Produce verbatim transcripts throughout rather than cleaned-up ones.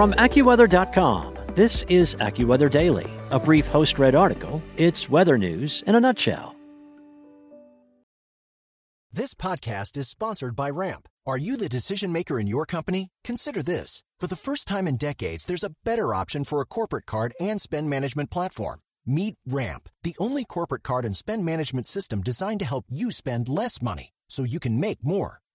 From AccuWeather dot com, this is AccuWeather Daily, a brief host-read article. It's weather news in a nutshell. This podcast is sponsored by Ramp. Are you the decision maker in your company? Consider this. For the first time in decades, there's a better option for a corporate card and spend management platform. Meet Ramp, the only corporate card and spend management system designed to help you spend less money so you can make more.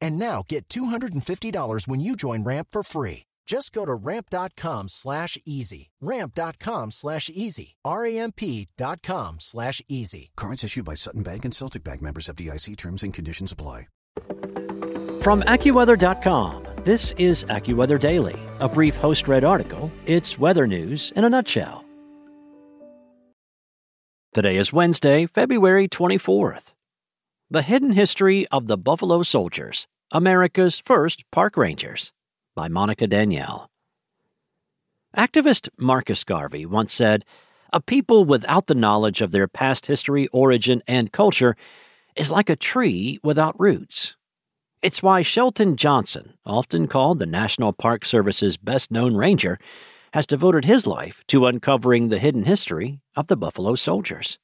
And now get two hundred fifty dollars when you join Ramp for free. Just go to ramp.com slash easy. Ramp.com slash easy. R A M P dot com slash easy. Cards issued by Sutton Bank and Celtic Bank, members F D I C. Terms and conditions apply. From AccuWeather dot com, this is AccuWeather Daily, a brief host-read article. It's weather news in a nutshell. Today is Wednesday, February twenty-fourth. The Hidden History of the Buffalo Soldiers, America's First Park Rangers, by Monica Danielle. Activist Marcus Garvey once said, "A people without the knowledge of their past history, origin, and culture is like a tree without roots." It's why Shelton Johnson, often called the National Park Service's best-known ranger, has devoted his life to uncovering the hidden history of the Buffalo Soldiers.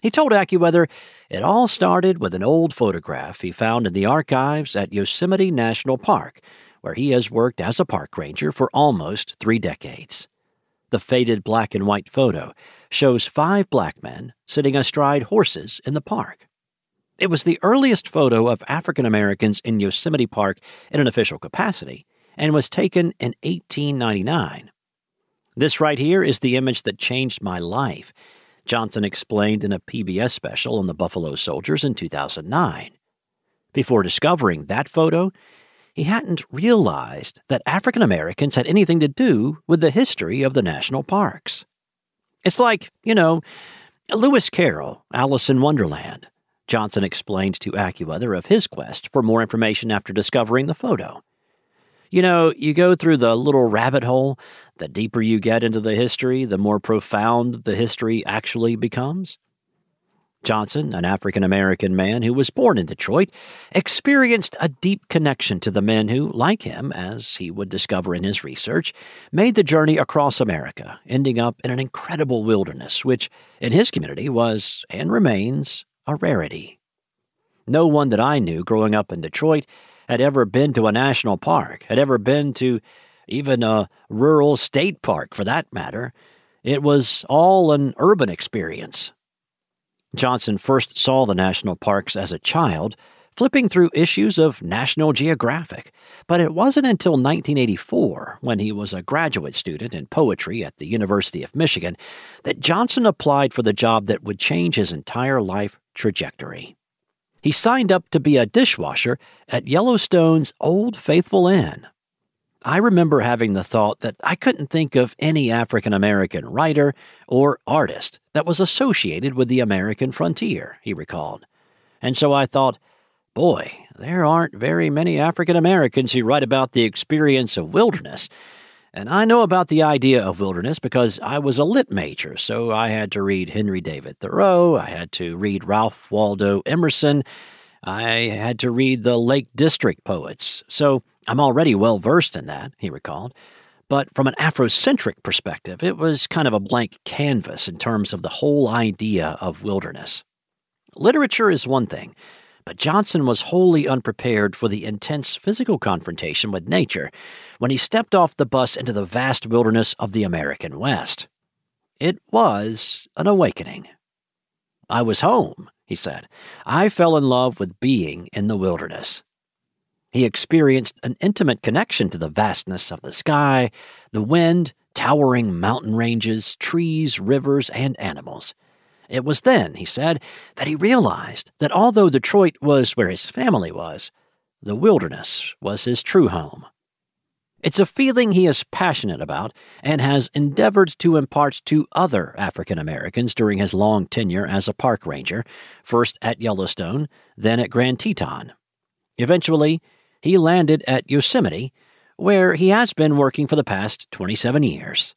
He told AccuWeather it all started with an old photograph he found in the archives at Yosemite National Park, where he has worked as a park ranger for almost three decades. The faded black and white photo shows five black men sitting astride horses in the park. It was the earliest photo of African Americans in Yosemite Park in an official capacity and was taken in eighteen ninety-nine. "This right here is the image that changed my life," Johnson explained in a P B S special on the Buffalo Soldiers in two thousand nine. Before discovering that photo, he hadn't realized that African Americans had anything to do with the history of the national parks. "It's like, you know, Lewis Carroll, Alice in Wonderland," Johnson explained to AccuWeather of his quest for more information after discovering the photo. "You know, you go through the little rabbit hole. The deeper you get into the history, the more profound the history actually becomes." Johnson, an African-American man who was born in Detroit, experienced a deep connection to the men who, like him, as he would discover in his research, made the journey across America, ending up in an incredible wilderness, which, in his community, was, and remains, a rarity. "No one that I knew growing up in Detroit had ever been to a national park, had ever been to even a rural state park, for that matter. It was all an urban experience." Johnson first saw the national parks as a child, flipping through issues of National Geographic, but it wasn't until nineteen eighty-four, when he was a graduate student in poetry at the University of Michigan, that Johnson applied for the job that would change his entire life trajectory. He signed up to be a dishwasher at Yellowstone's Old Faithful Inn. "I remember having the thought that I couldn't think of any African-American writer or artist that was associated with the American frontier," he recalled. "And so I thought, boy, there aren't very many African-Americans who write about the experience of wilderness. And I know about the idea of wilderness because I was a lit major, so I had to read Henry David Thoreau, I had to read Ralph Waldo Emerson, I had to read the Lake District poets, so I'm already well-versed in that," he recalled. "But from an Afrocentric perspective, it was kind of a blank canvas in terms of the whole idea of wilderness." Literature is one thing, but Johnson was wholly unprepared for the intense physical confrontation with nature when he stepped off the bus into the vast wilderness of the American West. It was an awakening. "I was home," he said. "I fell in love with being in the wilderness." He experienced an intimate connection to the vastness of the sky, the wind, towering mountain ranges, trees, rivers, and animals. It was then, he said, that he realized that although Detroit was where his family was, the wilderness was his true home. It's a feeling he is passionate about and has endeavored to impart to other African Americans during his long tenure as a park ranger, first at Yellowstone, then at Grand Teton. Eventually, he landed at Yosemite, where he has been working for the past twenty-seven years.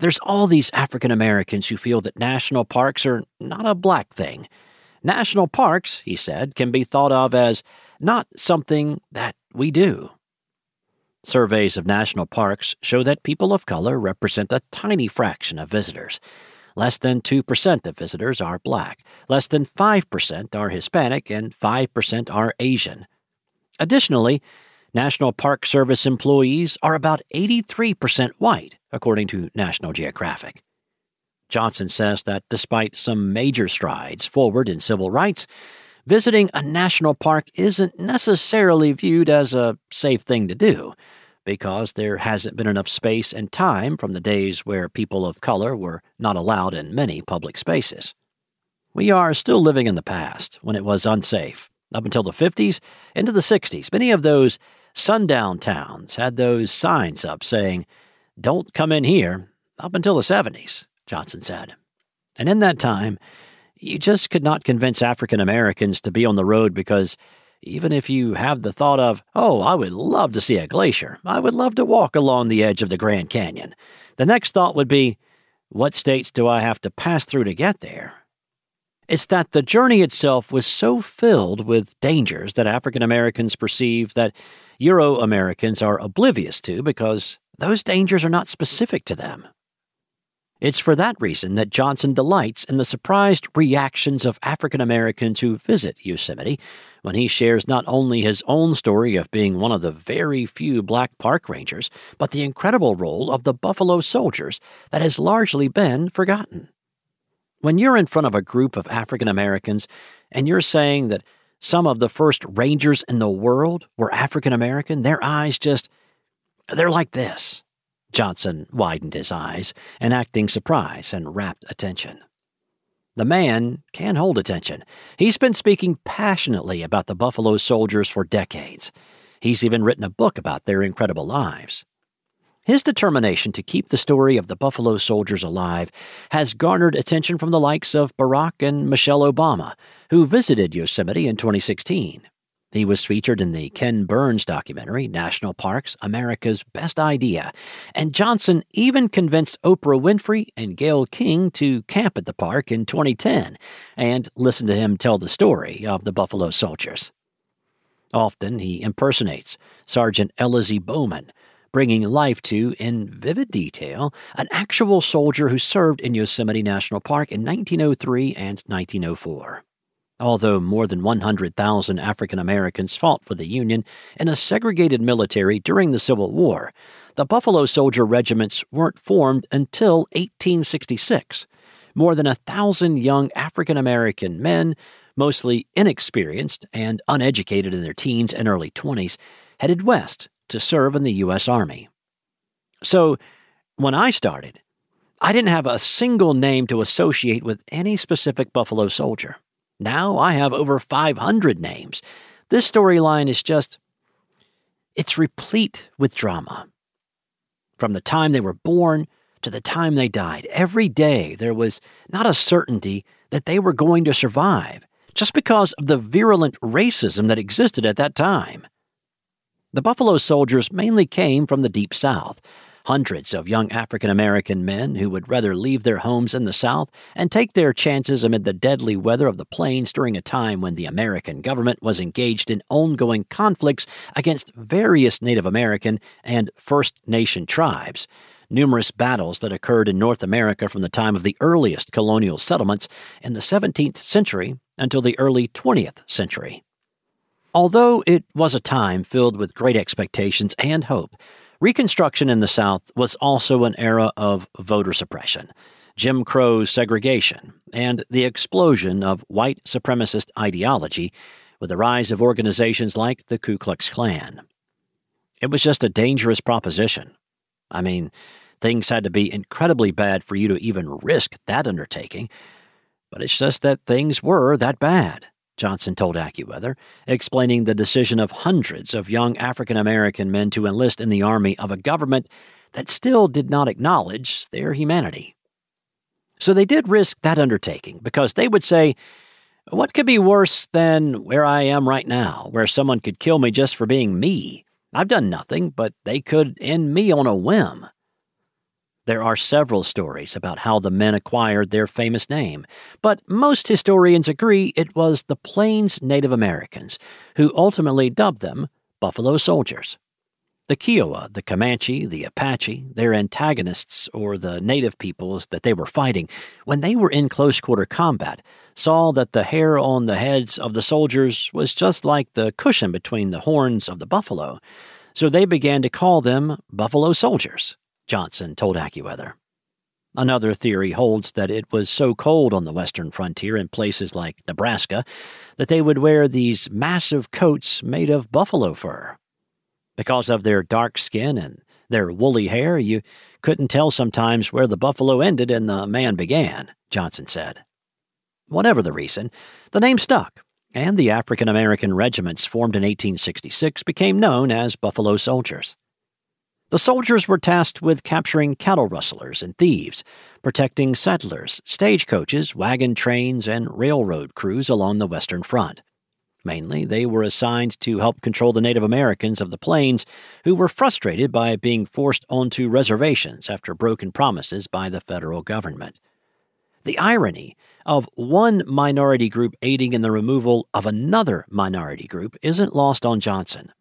There's all these African Americans who feel that national parks are not a black thing. National parks, he said, can be thought of as not something that we do. Surveys of national parks show that people of color represent a tiny fraction of visitors. Less than two percent of visitors are black, less than five percent are Hispanic, and five percent are Asian. Additionally, National Park Service employees are about eighty-three percent white, according to National Geographic. Johnson says that despite some major strides forward in civil rights, visiting a national park isn't necessarily viewed as a safe thing to do, because there hasn't been enough space and time from the days where people of color were not allowed in many public spaces. We are still living in the past, when it was unsafe. Up until the fifties, into the sixties, many of those sundown towns had those signs up saying, "Don't come in here," up until the seventies, Johnson said. And in that time, you just could not convince African Americans to be on the road because even if you have the thought of, oh, I would love to see a glacier, I would love to walk along the edge of the Grand Canyon, the next thought would be, what states do I have to pass through to get there? It's that the journey itself was so filled with dangers that African Americans perceive that Euro Americans are oblivious to because those dangers are not specific to them. It's for that reason that Johnson delights in the surprised reactions of African Americans who visit Yosemite when he shares not only his own story of being one of the very few black park rangers, but the incredible role of the Buffalo Soldiers that has largely been forgotten. When you're in front of a group of African Americans and you're saying that some of the first rangers in the world were African American, their eyes just, they're like this. Johnson widened his eyes, enacting surprise and rapt attention. The man can hold attention. He's been speaking passionately about the Buffalo Soldiers for decades. He's even written a book about their incredible lives. His determination to keep the story of the Buffalo Soldiers alive has garnered attention from the likes of Barack and Michelle Obama, who visited Yosemite in twenty sixteen. He was featured in the Ken Burns documentary, National Parks: America's Best Idea, and Johnson even convinced Oprah Winfrey and Gayle King to camp at the park in twenty ten and listen to him tell the story of the Buffalo Soldiers. Often he impersonates Sergeant Ellerslie Bowman, bringing life to, in vivid detail, an actual soldier who served in Yosemite National Park in nineteen oh three and nineteen oh four. Although more than one hundred thousand African Americans fought for the Union in a segregated military during the Civil War, the Buffalo Soldier regiments weren't formed until eighteen sixty-six. More than a thousand young African American men, mostly inexperienced and uneducated in their teens and early twenties, headed west to serve in the U S Army. So, when I started, I didn't have a single name to associate with any specific Buffalo Soldier. Now I have over five hundred names. This storyline is just, it's replete with drama. From the time they were born to the time they died, every day there was not a certainty that they were going to survive, just because of the virulent racism that existed at that time. The Buffalo Soldiers mainly came from the Deep South, hundreds of young African American men who would rather leave their homes in the South and take their chances amid the deadly weather of the plains during a time when the American government was engaged in ongoing conflicts against various Native American and First Nation tribes, numerous battles that occurred in North America from the time of the earliest colonial settlements in the seventeenth century until the early twentieth century. Although it was a time filled with great expectations and hope, Reconstruction in the South was also an era of voter suppression, Jim Crow segregation, and the explosion of white supremacist ideology with the rise of organizations like the Ku Klux Klan. It was just a dangerous proposition. I mean, things had to be incredibly bad for you to even risk that undertaking, but it's just that things were that bad. Johnson told AccuWeather, explaining the decision of hundreds of young African-American men to enlist in the army of a government that still did not acknowledge their humanity. So they did risk that undertaking because they would say, what could be worse than where I am right now, where someone could kill me just for being me? I've done nothing, but they could end me on a whim. There are several stories about how the men acquired their famous name, but most historians agree it was the Plains Native Americans who ultimately dubbed them Buffalo Soldiers. The Kiowa, the Comanche, the Apache, their antagonists, or the native peoples that they were fighting, when they were in close-quarter combat, saw that the hair on the heads of the soldiers was just like the cushion between the horns of the buffalo, so they began to call them Buffalo Soldiers, Johnson told AccuWeather. Another theory holds that it was so cold on the western frontier in places like Nebraska that they would wear these massive coats made of buffalo fur. Because of their dark skin and their woolly hair, you couldn't tell sometimes where the buffalo ended and the man began, Johnson said. Whatever the reason, the name stuck, and the African-American regiments formed in eighteen sixty-six became known as Buffalo Soldiers. The soldiers were tasked with capturing cattle rustlers and thieves, protecting settlers, stagecoaches, wagon trains, and railroad crews along the Western Front. Mainly, they were assigned to help control the Native Americans of the Plains who were frustrated by being forced onto reservations after broken promises by the federal government. The irony of one minority group aiding in the removal of another minority group isn't lost on Johnson.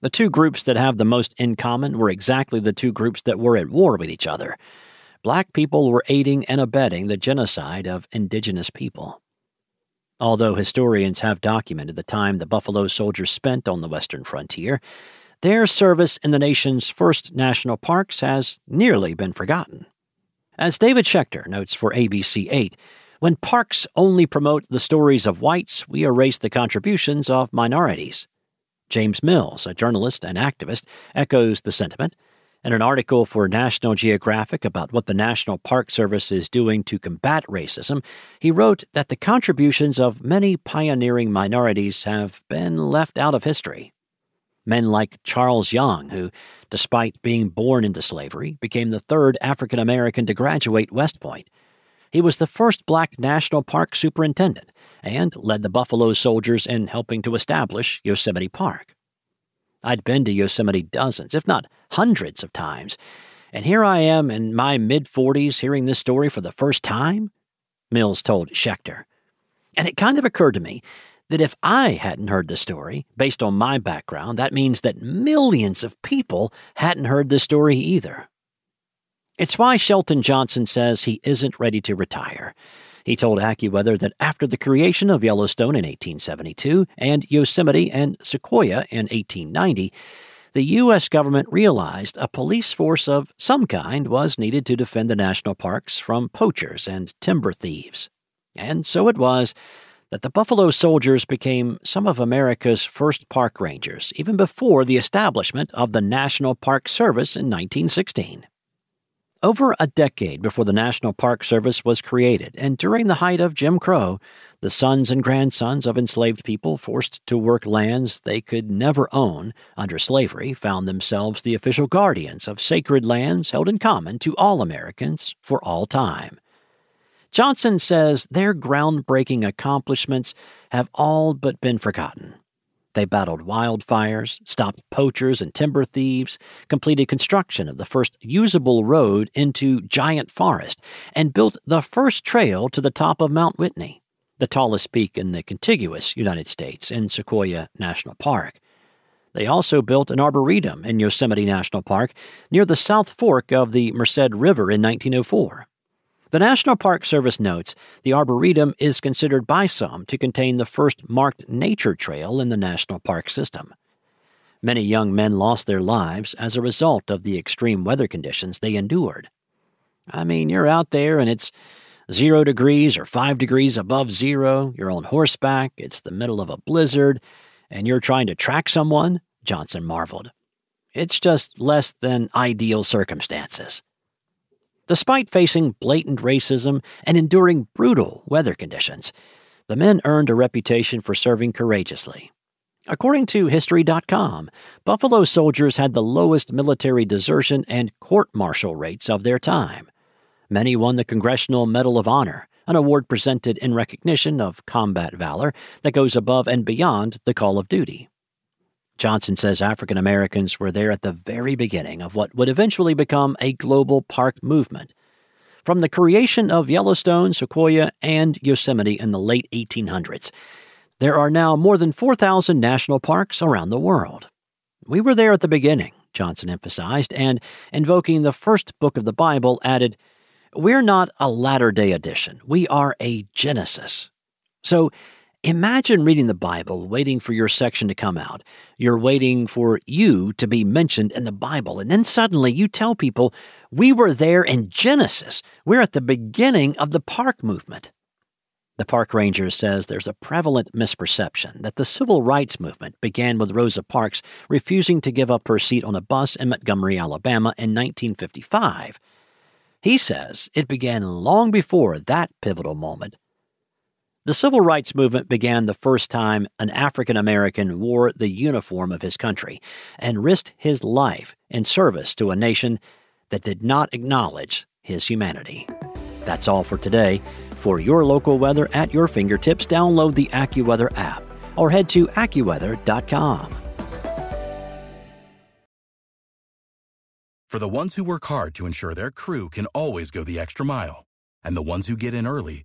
The two groups that have the most in common were exactly the two groups that were at war with each other. Black people were aiding and abetting the genocide of indigenous people. Although historians have documented the time the Buffalo Soldiers spent on the western frontier, their service in the nation's first national parks has nearly been forgotten. As David Schechter notes for A B C eight, when parks only promote the stories of whites, we erase the contributions of minorities. James Mills, a journalist and activist, echoes the sentiment. In an article for National Geographic about what the National Park Service is doing to combat racism, he wrote that the contributions of many pioneering minorities have been left out of history. Men like Charles Young, who, despite being born into slavery, became the third African American to graduate West Point. He was the first black National Park superintendent and led the Buffalo Soldiers in helping to establish Yosemite Park. I'd been to Yosemite dozens, if not hundreds of times, and here I am in my mid-forties hearing this story for the first time, Mills told Schechter. And it kind of occurred to me that if I hadn't heard the story, based on my background, that means that millions of people hadn't heard the story either. It's why Shelton Johnson says he isn't ready to retire. He told AccuWeather that after the creation of Yellowstone in eighteen seventy-two and Yosemite and Sequoia in eighteen ninety, the U S government realized a police force of some kind was needed to defend the national parks from poachers and timber thieves. And so it was that the Buffalo Soldiers became some of America's first park rangers, even before the establishment of the National Park Service in nineteen sixteen. Over a decade before the National Park Service was created, and during the height of Jim Crow, the sons and grandsons of enslaved people forced to work lands they could never own under slavery found themselves the official guardians of sacred lands held in common to all Americans for all time. Johnson says their groundbreaking accomplishments have all but been forgotten. They battled wildfires, stopped poachers and timber thieves, completed construction of the first usable road into giant forest, and built the first trail to the top of Mount Whitney, the tallest peak in the contiguous United States in Sequoia National Park. They also built an arboretum in Yosemite National Park near the South Fork of the Merced River in nineteen oh four. The National Park Service notes the Arboretum is considered by some to contain the first marked nature trail in the National Park system. Many young men lost their lives as a result of the extreme weather conditions they endured. I mean, you're out there and it's zero degrees or five degrees above zero, you're on horseback, it's the middle of a blizzard, and you're trying to track someone, Johnson marveled. It's just less than ideal circumstances. Despite facing blatant racism and enduring brutal weather conditions, the men earned a reputation for serving courageously. According to History dot com, Buffalo soldiers had the lowest military desertion and court-martial rates of their time. Many won the Congressional Medal of Honor, an award presented in recognition of combat valor that goes above and beyond the call of duty. Johnson says African Americans were there at the very beginning of what would eventually become a global park movement. From the creation of Yellowstone, Sequoia, and Yosemite in the late eighteen hundreds, there are now more than four thousand national parks around the world. We were there at the beginning, Johnson emphasized, and, invoking the first book of the Bible, added, "We're not a latter-day edition. We are a Genesis." So, imagine reading the Bible, waiting for your section to come out. You're waiting for you to be mentioned in the Bible, and then suddenly you tell people, "We were there in Genesis. We're at the beginning of the park movement." The park ranger says there's a prevalent misperception that the civil rights movement began with Rosa Parks refusing to give up her seat on a bus in Montgomery, Alabama in nineteen fifty-five. He says it began long before that pivotal moment. The civil rights movement began the first time an African American wore the uniform of his country and risked his life in service to a nation that did not acknowledge his humanity. That's all for today. For your local weather at your fingertips, download the AccuWeather app or head to AccuWeather dot com. For the ones who work hard to ensure their crew can always go the extra mile, and the ones who get in early